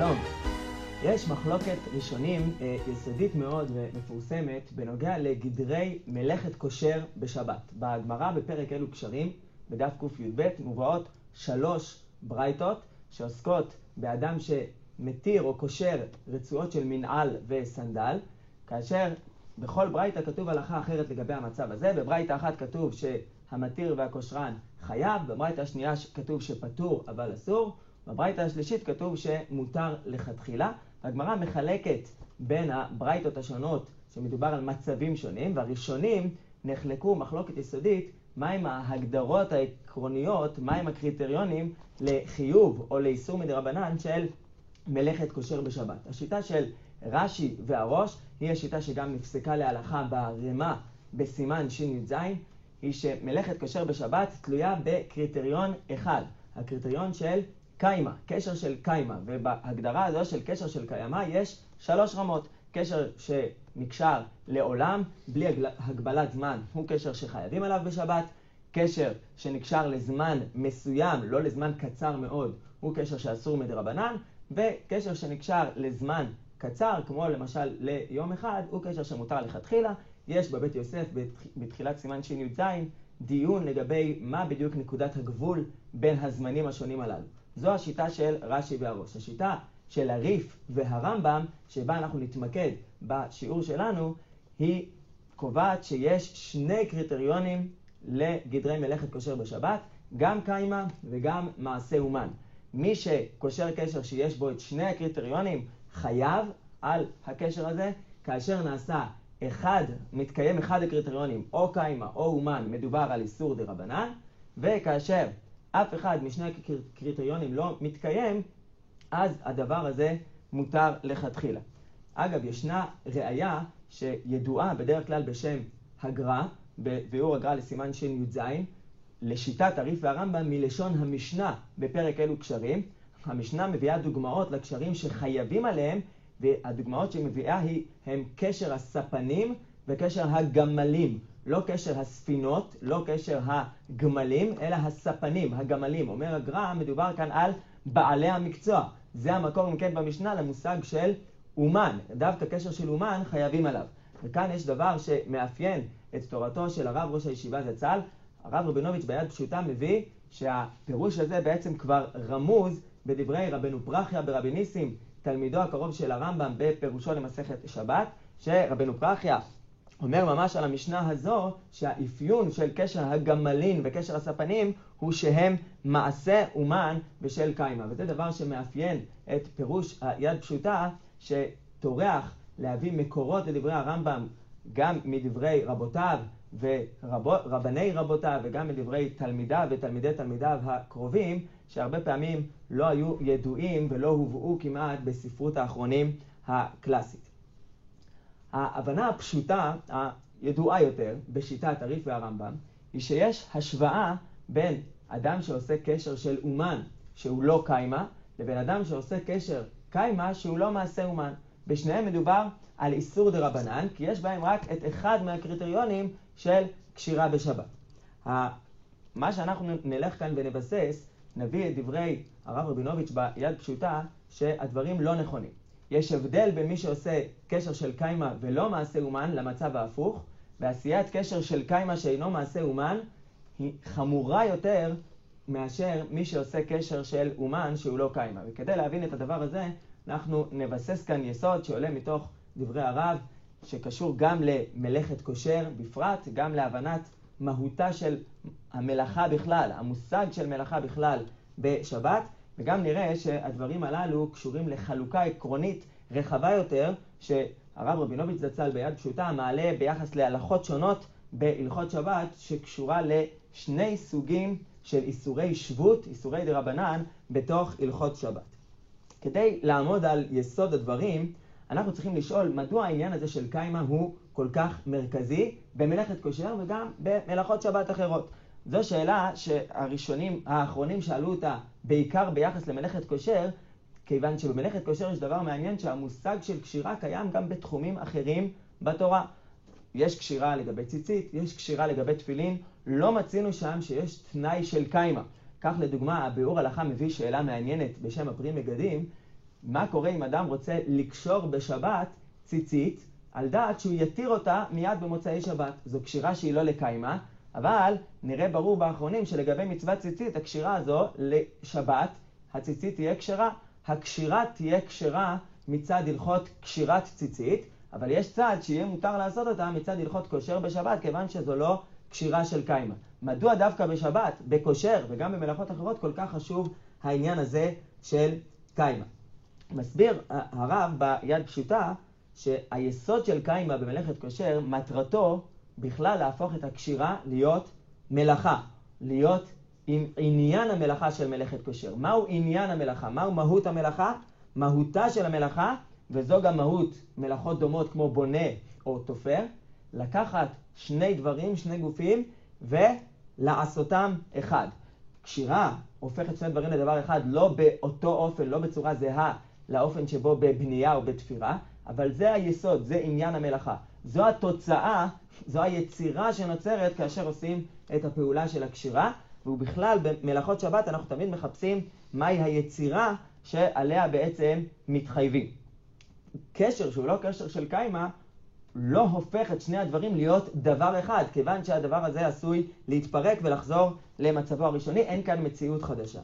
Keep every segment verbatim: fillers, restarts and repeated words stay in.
שלום. יש מחלוקת ראשונים יסודית מאוד ומפורסמת בנוגע לגדרי מלאכת כושר בשבת. בהגמרא בפרק אלו קשרים, בדף קי"ב, מובאות שלוש ברייתות שעוסקות באדם שמתיר או כושר רצועות של מנעל וסנדל, כאשר בכל ברייתא כתוב הלכה אחרת לגבי המצב הזה. בברייתא אחת כתוב שהמתיר והכושרן חייב, בברייתא השנייה כתוב שפטור אבל אסור, בברייתא השלישית כתוב שמותר לכתחילה. הגמרא מחלקת בין הברייתות השונות שמדובר על מצבים שונים, והראשונים נחלקו מחלוקת יסודית מהם ההגדרות העקרוניות, מהם הקריטריונים לחיוב או לאיסור מדרבנן של מלאכת כושר בשבת. השיטה של רשי והראש היא השיטה שגם נפסקה להלכה ברמה בסימן שי"ז, היא שמלאכת כושר בשבת תלויה בקריטריון אחד, הקריטריון של קיימה, קשר של קיימה, ובהגדרה הזו של קשר של קיימה יש שלוש רמות. קשר שנקשר לעולם, בלי הגבלת זמן, הוא קשר שחייבים עליו בשבת. קשר שנקשר לזמן מסוים, לא לזמן קצר מאוד, הוא קשר שאסור מדרבנן. וקשר שנקשר לזמן קצר, כמו למשל ליום אחד, הוא קשר שמותר לכתחילה. יש בבית יוסף בתחילת סימן שי"ז דיון לגבי מה בדיוק נקודת הגבול בין הזמנים השונים הללו. זו השיטה של רש"י והראש. השיטה של הריף והרמב"ם, שבה אנחנו נתמקד בשיעור שלנו, היא קובעת שיש שני קריטריונים לגדרי מלאכת כושר בשבת, גם קיימה וגם מעשה אומן. מי שקושר קשר שיש בו את שני הקריטריונים חייב על הקשר הזה. כאשר נעשה אחד, מתקיים אחד הקריטריונים, או קיימה או אומן, מדובר על איסור דרבנן, וכאשר אף אחד משני הקריטריונים לא מתקיים, אז הדבר הזה מותר לכתחילה. אגב, ישנה ראיה שידועה בדרך כלל בשם הגרא, בביאור הגרא לסימן שי"ז, לשיטת הריף והרמב"ם, מלשון המשנה בפרק אלו קשרים. המשנה מביאה דוגמאות לקשרים שחייבים עליהם, והדוגמאות שמביאה הם קשר הספנים וקשר הגמלים. לא קשר הספינות, לא קשר הגמלים, אלא הספנים, הגמלים. אומר הגרא, מדובר כאן על בעלי המקצוע. זה המקור, אם כן, במשנה למושג של אומן. דווקא קשר של אומן חייבים עליו. וכאן יש דבר שמאפיין את תורתו של הרב ראש הישיבה זצ"ל. הרב רבינוביץ ביד פשוטה מביא שהפירוש הזה בעצם כבר רמוז בדברי רבנו פרחיה ברבי ניסים, תלמידו הקרוב של הרמב"ם, בפירושו למסכת שבת, שרבנו פרחיה אומר ממש על המשנה הזו שהאפיון של קשר הגמלין וקשר הספנים הוא שהם מעשה אומן בשל קיימה. וזה דבר שמאפיין את פירוש היד פשוטה, שתורח להביא מקורות לדברי הרמב"ם, גם מדברי רבותיו ורבני רבותיו וגם מדברי תלמידיו ותלמידי תלמידיו הקרובים, שהרבה פעמים לא היו ידועים ולא הובאו כמעט בספרות האחרונים הקלאסית. ההבנה הפשוטה, הידועה יותר, בשיטת הריף והרמב"ם, היא שיש השוואה בין אדם שעושה קשר של אומן שהוא לא קיימה, לבין אדם שעושה קשר קיימה שהוא לא מעשה אומן. בשניהם מדובר על איסור דרבנן, כי יש בהם רק את אחד מהקריטריונים של קשירה בשבת. מה שאנחנו נלך כאן ונבסס, נביא את דברי הרב רבינוביץ' ביד פשוטה, שהדברים לא נכונים. יש הבדל במי שעושה קשר של קיימה ולא מעשה אומן למצב ההפוך, ועשיית קשר של קיימה שאינו מעשה אומן היא חמורה יותר מאשר מי שעושה קשר של אומן שהוא לא קיימה. וכדי להבין את הדבר הזה, אנחנו נבסס כאן יסוד שעולה מתוך דברי הרב, שקשור גם למלאכת כושר בפרט, גם להבנת מהותה של המלאכה בכלל, המושג של מלאכה בכלל בשבת, וגם נראה שהדברים הללו קשורים לחלוקה עקרונית רחבה יותר, שהרב רבינוביץ זצ"ל ביד פשוטה מעלה ביחס להלכות שונות בהלכות שבת, שקשורה לשני סוגים של איסורי שבות, איסורי דרבנן, בתוך הלכות שבת. כדי לעמוד על יסוד הדברים, אנחנו צריכים לשאול מדוע העניין הזה של קיימה הוא כל כך מרכזי במלאכת כושר וגם במלאכות שבת אחרות. זו שאלה שהראשונים, האחרונים שאלו אותה בעיקר ביחס למלאכת כושר, כיוון שבמלאכת כושר יש דבר מעניין, שהמושג של קשירה קיים גם בתחומים אחרים בתורה. יש קשירה לגבי ציצית, יש קשירה לגבי תפילין, לא מצינו שם שיש תנאי של קיימה. כך לדוגמה, הביאור הלכה מביא שאלה מעניינת בשם הפרים יגדים, מה קורה אם אדם רוצה לקשור בשבת ציצית, על דעת שהוא יתיר אותה מיד במוצאי שבת. זו קשירה שהיא לא לקיימה, אבל נראה ברור באחרונים שלגבי מצוות ציצית, הקשירה הזו לשבת, הציצית תהיה קשרה. הקשירה תהיה קשרה מצד הלכות קשירת ציצית, אבל יש צד שיהיה מותר לעשות אותה מצד הלכות כושר בשבת, כיוון שזו לא קשירה של קיימה. מדוע דווקא בשבת, בכושר וגם במלאכות אחרות, כל כך חשוב העניין הזה של קיימה? מסביר הרב ביד פשוטה שהיסוד של קיימה במלאכת כושר, מטרתו בכלל להפוך את הקשירה להיות מלאכה, להיות עניין המלאכה של מלאכת כושר. מהו עניין המלאכה? מהו מהות המלאכה? מהותה של המלאכה, וזו גם מהות מלאכות דומות כמו בונה או תופר, לקחת שני דברים, שני גופים, ולעשותם אחד. קשירה הופכת שני דברים לדבר אחד, לא באותו אופן, לא בצורה זהה לאופן שבו בבנייה או בתפירה, אבל זה היסוד, זה עניין המלאכה. זו התוצאה, זו היצירה שנוצרת כאשר עושים את הפעולה של הקשירה, ובכלל במלאכות שבת אנחנו תמיד מחפשים מהי היצירה שעליה בעצם מתחייבים. קשר שהוא לא קשר של קיימה, לא הופך את שני הדברים להיות דבר אחד, כיוון שהדבר הזה עשוי להתפרק ולחזור למצבו הראשוני, אין כאן מציאות חדשה.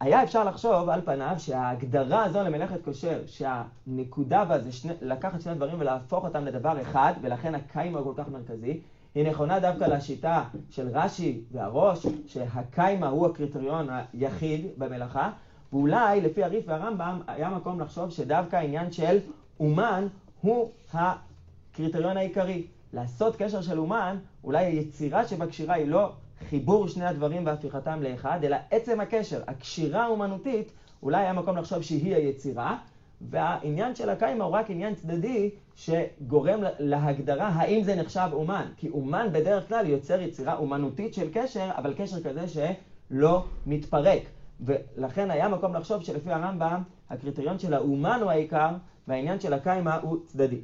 היה אפשר לחשוב על פניו שההגדרה הזו למלאכת כושר, שהנקודה בה זה שני, לקחת שני דברים ולהפוך אותם לדבר אחד, ולכן הקיימה כל כך מרכזי, היא נכונה דווקא לשיטה של רשי והראש, שהקיימה הוא הקריטריון היחיד במלאכה, ואולי לפי הריף והרמב"ם היה מקום לחשוב שדווקא העניין של אומן הוא הקריטריון העיקרי. לעשות קשר של אומן, אולי היצירה שבקשירה היא לא חיבור שני הדברים והפיכתם לאחד, אלא עצם הקשר, הקשירה האומנותית, אולי היה מקום לחשוב שהיא היצירה, והעניין של הקיימה הוא רק עניין צדדי שגורם להגדרה האם זה נחשב אומן, כי אומן בדרך כלל יוצר יצירה אומנותית של קשר, אבל קשר כזה שלא מתפרק. ולכן היה מקום לחשוב שלפי הרמב"ם, הקריטריון של האומן הוא העיקר, והעניין של הקיימה הוא צדדי.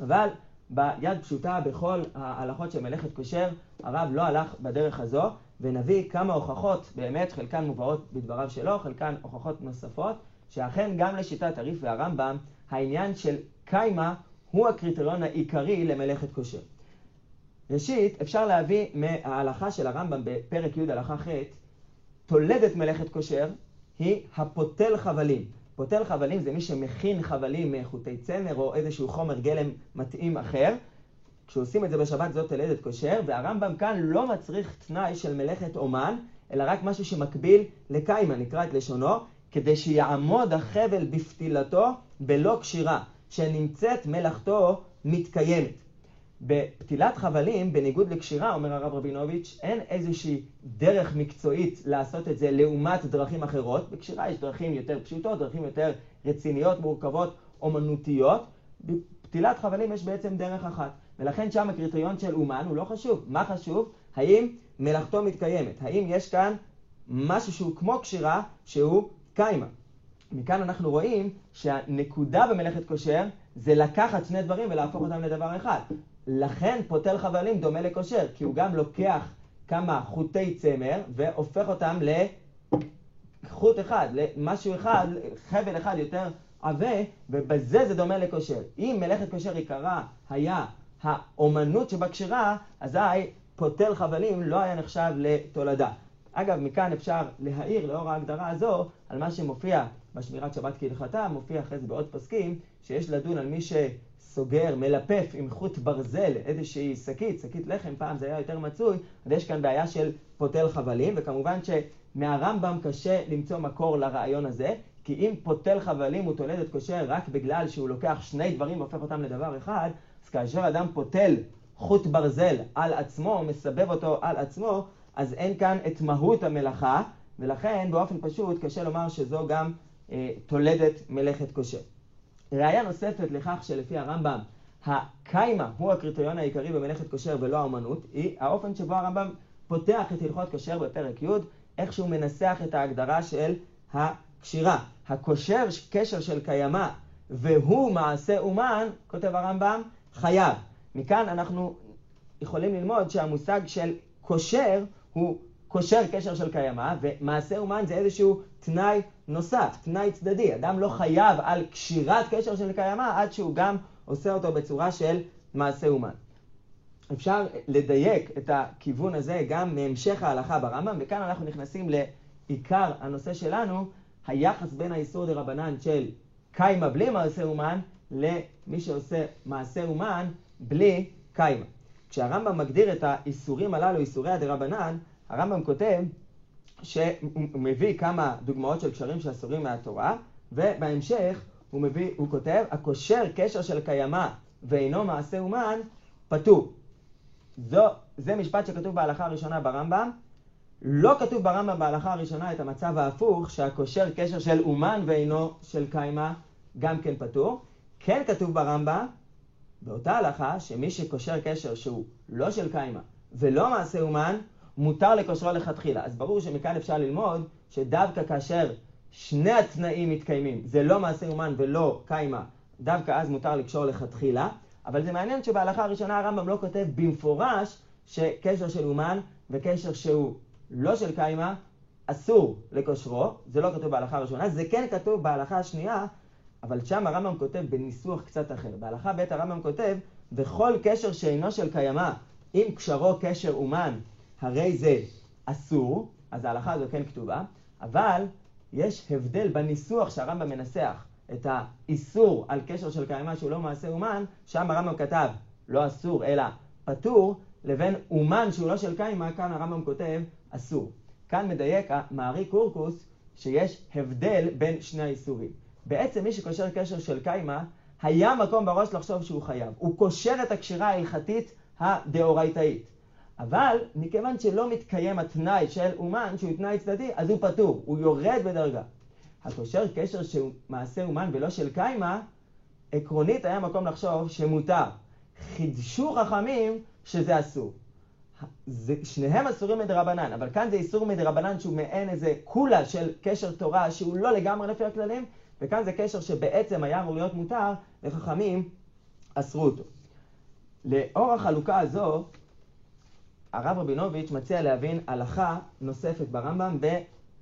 אבל ביד פשוטה, בכל ההלכות של מלאכת כושר, הרב לא הלך בדרך הזו, ונביא כמה הוכחות, באמת חלקן מובאות בדבריו שלו, חלקן הוכחות נוספות, שאכן גם לשיטת הריף והרמב"ם, העניין של קיימה הוא הקריטריון העיקרי למלאכת כושר. ראשית, אפשר להביא מההלכה של הרמב"ם בפרק י' הלכה ח', תולדת מלאכת כושר היא הפוטל חבלים. פוטל חבלים זה מי שמכין חבלים מחוטי צמר או איזשהו חומר גלם מתאים אחר. כשעושים את זה בשבת זאת תולדת כושר, והרמב"ם כאן לא מצריך תנאי של מלאכת אומן, אלא רק משהו שמקביל לקיימה, נקרא את לשונו, כדי שיעמוד החבל בפתילתו בלא קשירה, שנמצאת מלאכתו מתקיימת. בפתילת חבלים, בניגוד לקשירה, אומר הרב רבינוביץ, אין איזושהי דרך מקצועית לעשות את זה לעומת דרכים אחרות. בקשירה יש דרכים יותר פשוטות, דרכים יותר רציניות, מורכבות, אומנותיות. בפתילת חבלים יש בעצם דרך אחת. ולכן שם הקריטריון של אומן הוא לא חשוב. מה חשוב? האם מלאכתו מתקיימת? האם יש כאן משהו שהוא כמו קשירה שהוא קיימה? מכאן אנחנו רואים שהנקודה במלאכת כושר זה לקחת שני דברים ולהפוך אותם לדבר אחד. לכן פוטל חבלים דומה לכושר, כי הוא גם לוקח כמה חוטי צמר והופך אותם לחוט אחד, למשהו אחד, חבל אחד יותר עבה, ובזה זה דומה לכושר. אם מלאכת כושר עיקרה היה האומנות שבקשירה, אזי פוטל חבלים לא היה נחשב לתולדה. אגב, מכאן אפשר להעיר לאור ההגדרה הזו על מה שמופיע בשמירת שבת כהלכתה, מופיע אחרי זה בעוד פסקים, שיש לדון על מי שסוגר, מלפף עם חוט ברזל, איזושהי שקית, שקית לחם, פעם זה היה יותר מצוי, אז יש כאן בעיה של פוטל חבלים, וכמובן שמהרמב"ם קשה למצוא מקור לרעיון הזה, כי אם פוטל חבלים הוא תולדת כושר רק בגלל שהוא לוקח שני דברים והופך אותם לדבר אחד, אז כאשר אדם פוטל חוט ברזל על עצמו, מסבב אותו על עצמו, אז אין כאן את מהות המלאכה, ולכן באופן פשוט קשה לומר שזו גם אה, תולדת מלאכת כושר. ראיה נוספת לכך שלפי הרמב"ם, הקיימה הוא הקריטריון העיקרי במלאכת כושר ולא האומנות, היא האופן שבו הרמב"ם פותח את הלכות כושר בפרק י', איך שהוא מנסח את ההגדרה של הקשירה. הכושר, קשר של קיימה, והוא מעשה אומן, כותב הרמב"ם, חייב. מכאן אנחנו יכולים ללמוד שהמושג של קושר הוא קושר קשר של קיימה, ומעשה אומן זה איזשהו תנאי נוסף, תנאי צדדי. אדם לא חייב על קשירת קשר של קיימה עד שהוא גם עושה אותו בצורה של מעשה אומן. אפשר לדייק את הכיוון הזה גם מהמשך ההלכה ברמב"ם, וכאן אנחנו נכנסים לעיקר הנושא שלנו, היחס בין האיסור דרבנן של קיימה בלי מעשה אומן, למי שעושה מעשה אומן בלי קיימה. כשהרמב"ם מגדיר את האיסורים הללו, איסורי הדרבנן, הרמב"ם כותב שהוא מביא כמה דוגמאות של קשרים שאסורים מהתורה, ובהמשך הוא, מביא, הוא כותב, הקושר קשר של קיימה ואינו מעשה אומן פטור. זו, זה משפט שכתוב בהלכה הראשונה ברמב"ם. לא כתוב ברמב"ם בהלכה הראשונה את המצב ההפוך, שהקושר קשר של אומן ואינו של קיימה גם כן פטור. כן כתוב ברמב"ם, באותה הלכה, שמי שקושר קשר שהוא לא של קיימה ולא מעשה אומן, מותר לקושרו לכתחילה. אז ברור שמכאן אפשר ללמוד שדווקא כאשר שני התנאים מתקיימים, זה לא מעשה אומן ולא קיימה, דווקא אז מותר לקשור לכתחילה. אבל זה מעניין שבהלכה הראשונה הרמב"ם לא כותב במפורש שקשר של אומן וקשר שהוא לא של קיימה אסור לקושרו. זה לא כתוב בהלכה הראשונה, זה כן כתוב בהלכה השנייה, אבל שם הרמב"ם כותב בניסוח קצת אחר. בהלכה ב' הרמב"ם כותב, וכל קשר שאינו של קיימה, אם קשרו קשר אומן, הרי זה אסור. אז ההלכה הזו כן כתובה, אבל יש הבדל בניסוח שהרמב"ם מנסח את האיסור על קשר של קיימה שהוא לא מעשה אומן, שם הרמב"ם כתב לא אסור אלא פטור, לבין אומן שהוא לא של קיימה, כאן הרמב"ם כותב אסור. כאן מדייק המאירי קורקוס שיש הבדל בין שני האיסורים. בעצם מי שקושר קשר של קיימה, היה מקום בראש לחשוב שהוא חייב. הוא קושר את הקשירה ההלכתית הדאורייתאית. אבל מכיוון שלא מתקיים התנאי של אומן, שהוא תנאי צדדי, אז הוא פטור, הוא יורד בדרגה. הקושר קשר שהוא מעשה אומן ולא של קיימה, עקרונית היה מקום לחשוב שמותר. חידשו חכמים שזה אסור. זה, שניהם אסורים מדרבנן, אבל כאן זה איסור מדרבנן שהוא מעין איזה קולה של קשר תורה, שהוא לא לגמרי לפי הכללים, וכאן זה קשר שבעצם היה אמור להיות מותר, וחכמים אסרו אותו. לאור החלוקה הזו, הרב רבינוביץ מציע להבין הלכה נוספת ברמב"ם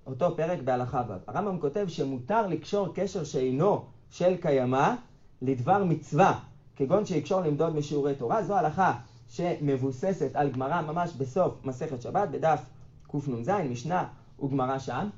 באותו פרק בהלכה ו'. הרמב"ם כותב שמותר לקשור קשר שאינו של קיימה לדבר מצווה, כגון שיקשור למדוד משיעורי תורה. זו הלכה שמבוססת על גמרא ממש בסוף מסכת שבת, בדף קנ"ז, משנה וגמרא שם,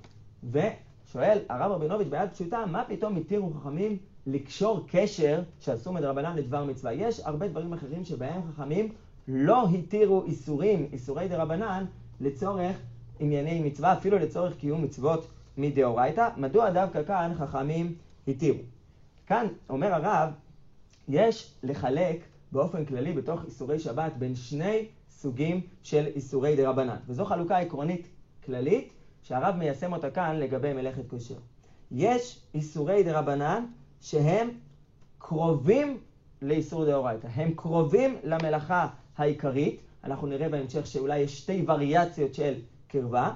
ושואל הרב רבינוביץ ביד פשוטה, מה פתאום התירו חכמים לקשור קשר שעשו מדרבנן לדבר מצווה? יש הרבה דברים אחרים שבהם חכמים לא התירו איסורים, איסורי דרבנן, לצורך ענייני מצווה, אפילו לצורך קיום מצוות מדאורייתא. מדוע דווקא כאן חכמים התירו? כאן אומר הרב, יש לחלק באופן כללי בתוך איסורי שבת בין שני סוגים של איסורי דרבנן. וזו חלוקה עקרונית כללית שהרב מיישם אותה כאן לגבי מלאכת קושר. יש איסורי דרבנן שהם קרובים לאיסור דאורייתא. הם קרובים למלאכה העיקרית, אנחנו נראה בהמשך שאולי יש שתי וריאציות של קרבה,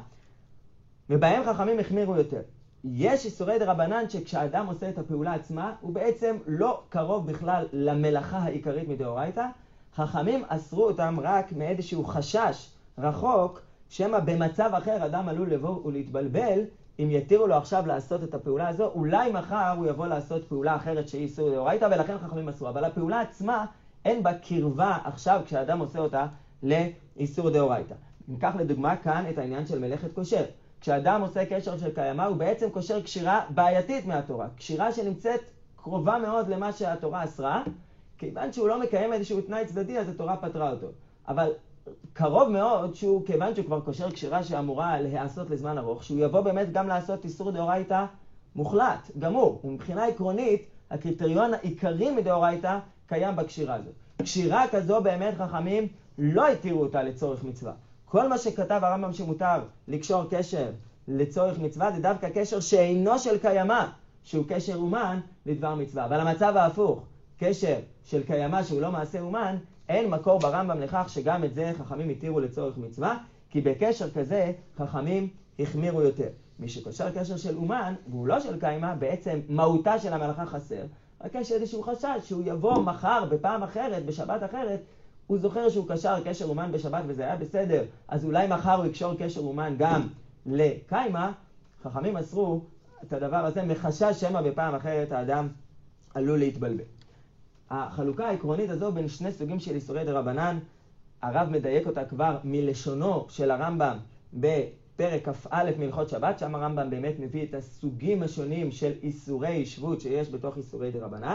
ובהם חכמים החמירו יותר. יש איסורי דרבנן שכשאדם עושה את הפעולה עצמה, הוא בעצם לא קרוב בכלל למלאכה העיקרית מדאורייתא. חכמים אסרו אותם רק מאיזשהו חשש רחוק, שמא במצב אחר אדם עלול לבוא ולהתבלבל, אם יתירו לו עכשיו לעשות את הפעולה הזו, אולי מחר הוא יבוא לעשות פעולה אחרת שהיא איסור דאורייתא, ולכן חכמים אסרו. אבל הפעולה עצמה אין בה קרבה עכשיו כשאדם עושה אותה לאיסור דאורייתא. ניקח לדוגמה כאן את העניין של מלאכת קושר. כשאדם עושה קשר של קיימה, הוא בעצם קושר קשירה בעייתית מהתורה. קשירה שנמצאת קרובה מאוד למה שהתורה אסרה, כיוון שהוא לא מקיים איזשהו תנאי צדדי, אז התורה פטרה אותו. אבל קרוב מאוד, שהוא, כיוון שהוא כבר קושר קשירה שאמורה להיעשות לזמן ארוך, שהוא יבוא באמת גם לעשות איסור דאורייתא מוחלט, גמור. ומבחינה עקרונית, הקריטריון העיקרי מדאורייתא קיים בקשירה הזאת. קשירה כזו באמת חכמים לא התירו אותה לצורך מצווה. כל מה שכתב הרמב"ם שמותר לקשור קשר לצורך מצווה, זה דווקא קשר שאינו של קיימה, שהוא קשר אומן לדבר מצווה. אבל המצב ההפוך, קשר של קיימה שהוא לא מעשה אומן, אין מקור ברמב"ם לכך שגם את זה חכמים התירו לצורך מצווה, כי בקשר כזה חכמים החמירו יותר. מי שקושר קשר של אומן והוא לא של קיימה, בעצם מהותה של המלאכה חסר, רק יש איזשהו חשש שהוא יבוא מחר בפעם אחרת, בשבת אחרת, הוא זוכר שהוא קשר קשר אומן בשבת וזה היה בסדר, אז אולי מחר הוא יקשור קשר אומן גם לקיימה. חכמים אסרו את הדבר הזה מחשש שמה בפעם אחרת האדם עלול להתבלבל. החלוקה העקרונית הזו בין שני סוגים של איסורי דרבנן, הרב מדייק אותה כבר מלשונו של הרמב"ם בפרק א' מלכות שבת, שם הרמב"ם באמת מביא את הסוגים השונים של איסורי שבות שיש בתוך איסורי דרבנן,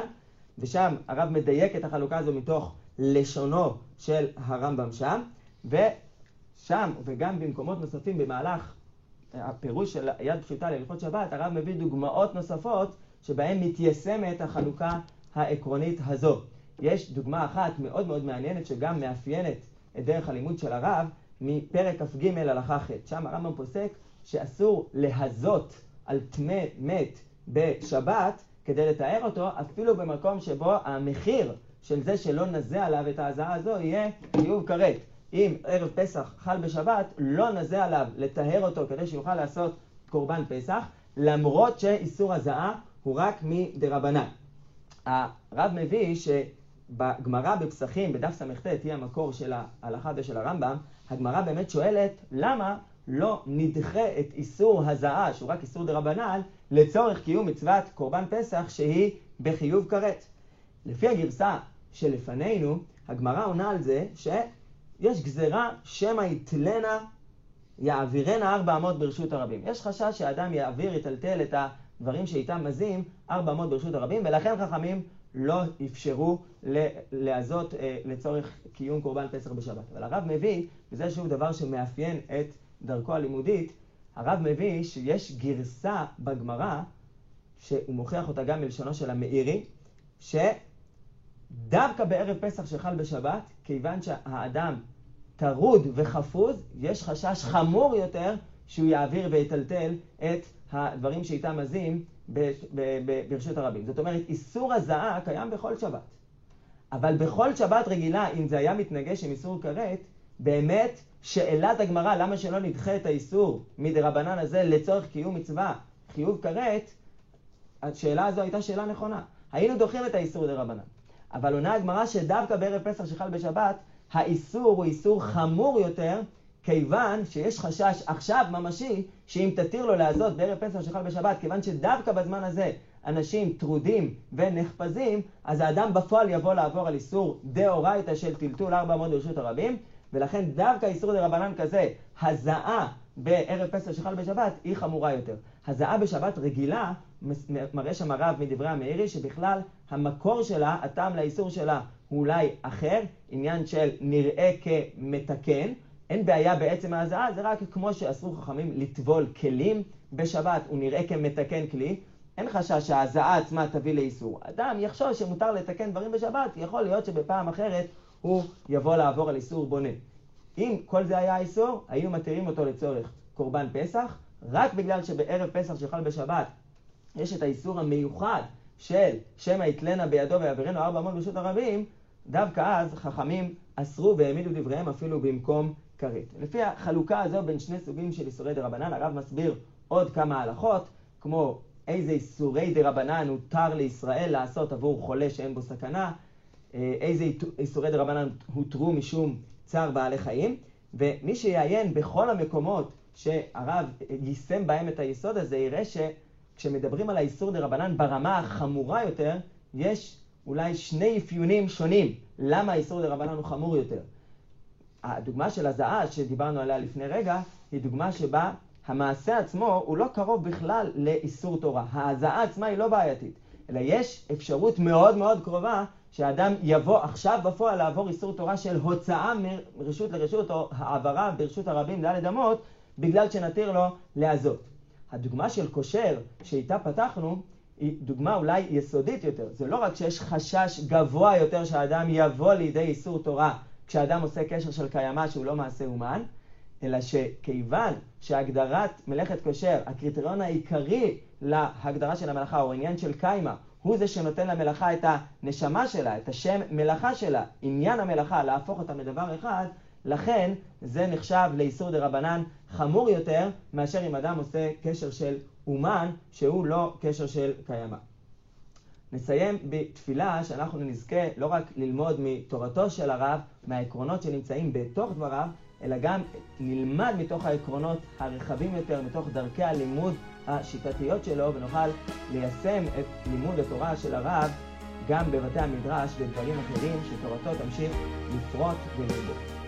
ושם הרב מדייק את החלוקה הזו מתוך לשונו של הרמב"ם שם, ושם וגם במקומות נוספים במהלך הפירוש של יד פשוטה להלכות שבת, הרב מביא דוגמאות נוספות שבהן מתיישמת החלוקה העקרונית הזו. יש דוגמה אחת מאוד מאוד מעניינת שגם מאפיינת את דרך הלימוד של הרב מפרק אף ג' הלכה ח', שם הרמב"ם פוסק שאסור להזות על טמא מת בשבת כדי לתאר אותו, אפילו במקום שבו המחיר של זה שלא נזה עליו את ההזעה הזו יהיה חיוב כרת. אם ערב פסח חל בשבת, לא נזה עליו לטהר אותו כדי שיוכל לעשות קורבן פסח, למרות שאיסור הזעה הוא רק מדרבנן. הרב מביא שבגמרא בפסחים, בדף סמ"ח, היא המקור של ההלכה ושל הרמב"ם, הגמרא באמת שואלת למה לא נדחה את איסור הזעה, שהוא רק איסור דרבנן, לצורך קיום מצוות קורבן פסח שהיא בחיוב כרת. לפי הגרסה שלפנינו, הגמרא עונה על זה שיש גזירה שמא יתלנה יעבירנה ארבע מאות ברשות הרבים. יש חשש שהאדם יעביר, יטלטל את הדברים שאיתם מזים ארבע מאות ברשות הרבים, ולכן חכמים לא אפשרו להזות לצורך קיום קורבן פסח בשבת. אבל הרב מביא, וזה שוב דבר שמאפיין את דרכו הלימודית, הרב מביא שיש גרסה בגמרא, שהוא מוכיח אותה גם מלשונו של המאירי, שדווקא בערב פסח שחל בשבת, כיוון שהאדם טרוד וחפוז, יש חשש חמור יותר שהוא יעביר ויטלטל את הדברים שאיתם מזים ברשות הרבים. זאת אומרת, איסור הזעה קיים בכל שבת. אבל בכל שבת רגילה, אם זה היה מתנגש עם איסור כרת, באמת שאלת הגמרא, למה שלא נדחה את האיסור מדרבנן הזה לצורך קיום מצווה, חיוב כרת, השאלה הזו הייתה שאלה נכונה. היינו דוחים את האיסור דרבנן. אבל עונה הגמרא שדווקא בערב פסח שחל בשבת, האיסור הוא איסור חמור יותר, כיוון שיש חשש עכשיו ממשי, שאם תתיר לו לעזות בערב פסח שחל בשבת, כיוון שדווקא בזמן הזה אנשים טרודים ונחפזים, אז האדם בפועל יבוא לעבור על איסור דאורייתא של טלטול ארבע מאות ברשות הרבים, ולכן דווקא איסור דרבנן כזה, הזעה בערב פסח שחל בשבת, היא חמורה יותר. הזעה בשבת רגילה, מראה שם הרב מדברי המאירי, שבכלל המקור שלה, הטעם לאיסור שלה, הוא אולי אחר, עניין של נראה כמתקן, אין בעיה בעצם ההזעה, זה רק כמו שאסרו חכמים לטבול כלים בשבת, הוא נראה כמתקן כלי, אין חשש שההזעה עצמה תביא לאיסור. אדם יחשוב שמותר לתקן דברים בשבת, יכול להיות שבפעם אחרת הוא יבוא לעבור על איסור בונה. אם כל זה היה איסור, היינו מתירים אותו לצורך קורבן פסח, רק בגלל שבערב פסח שחל בשבת, יש את האיסור המיוחד של שמא יתלנה בידו ויעבירנו ארבע מאות ברשות הרבים, דווקא אז חכמים אסרו והעמידו דבריהם אפילו במקום כרת. לפי החלוקה הזו בין שני סוגים של איסורי דרבנן, הרב מסביר עוד כמה הלכות, כמו איזה איסורי דרבנן הותר לישראל לעשות עבור חולה שאין בו סכנה, איזה איסורי דרבנן הותרו משום צער בעלי חיים, ומי שיעיין בכל המקומות שהרב יישם בהם את היסוד הזה, יראה ש כשמדברים על האיסור דרבנן ברמה החמורה יותר, יש אולי שני אפיונים שונים. למה האיסור דרבנן הוא חמור יותר? הדוגמה של הזעה שדיברנו עליה לפני רגע, היא דוגמה שבה המעשה עצמו הוא לא קרוב בכלל לאיסור תורה. ההזעה עצמה היא לא בעייתית, אלא יש אפשרות מאוד מאוד קרובה שהאדם יבוא עכשיו בפועל לעבור איסור תורה של הוצאה מרשות לרשות או העברה ברשות הרבים ד' אמות, בגלל שנתיר לו להזות. הדוגמה של כושר שאיתה פתחנו היא דוגמה אולי יסודית יותר. זה לא רק שיש חשש גבוה יותר שהאדם יבוא לידי איסור תורה כשאדם עושה קשר של קיימה שהוא לא מעשה אומן, אלא שכיוון שהגדרת מלאכת כושר, הקריטריון העיקרי להגדרה של המלאכה או עניין של קיימה, הוא זה שנותן למלאכה את הנשמה שלה, את השם מלאכה שלה, עניין המלאכה, להפוך אותה מדבר אחד, לכן זה נחשב לאיסור דרבנן חמור יותר מאשר אם אדם עושה קשר של אומן שהוא לא קשר של קיימה. נסיים בתפילה שאנחנו נזכה לא רק ללמוד מתורתו של הרב, מהעקרונות שנמצאים בתוך דבריו, אלא גם נלמד מתוך העקרונות הרחבים יותר, מתוך דרכי הלימוד השיטתיות שלו, ונוכל ליישם את לימוד התורה של הרב גם בבתי המדרש ובדברים אחרים שתורתו תמשיך לפרוט וללמוד.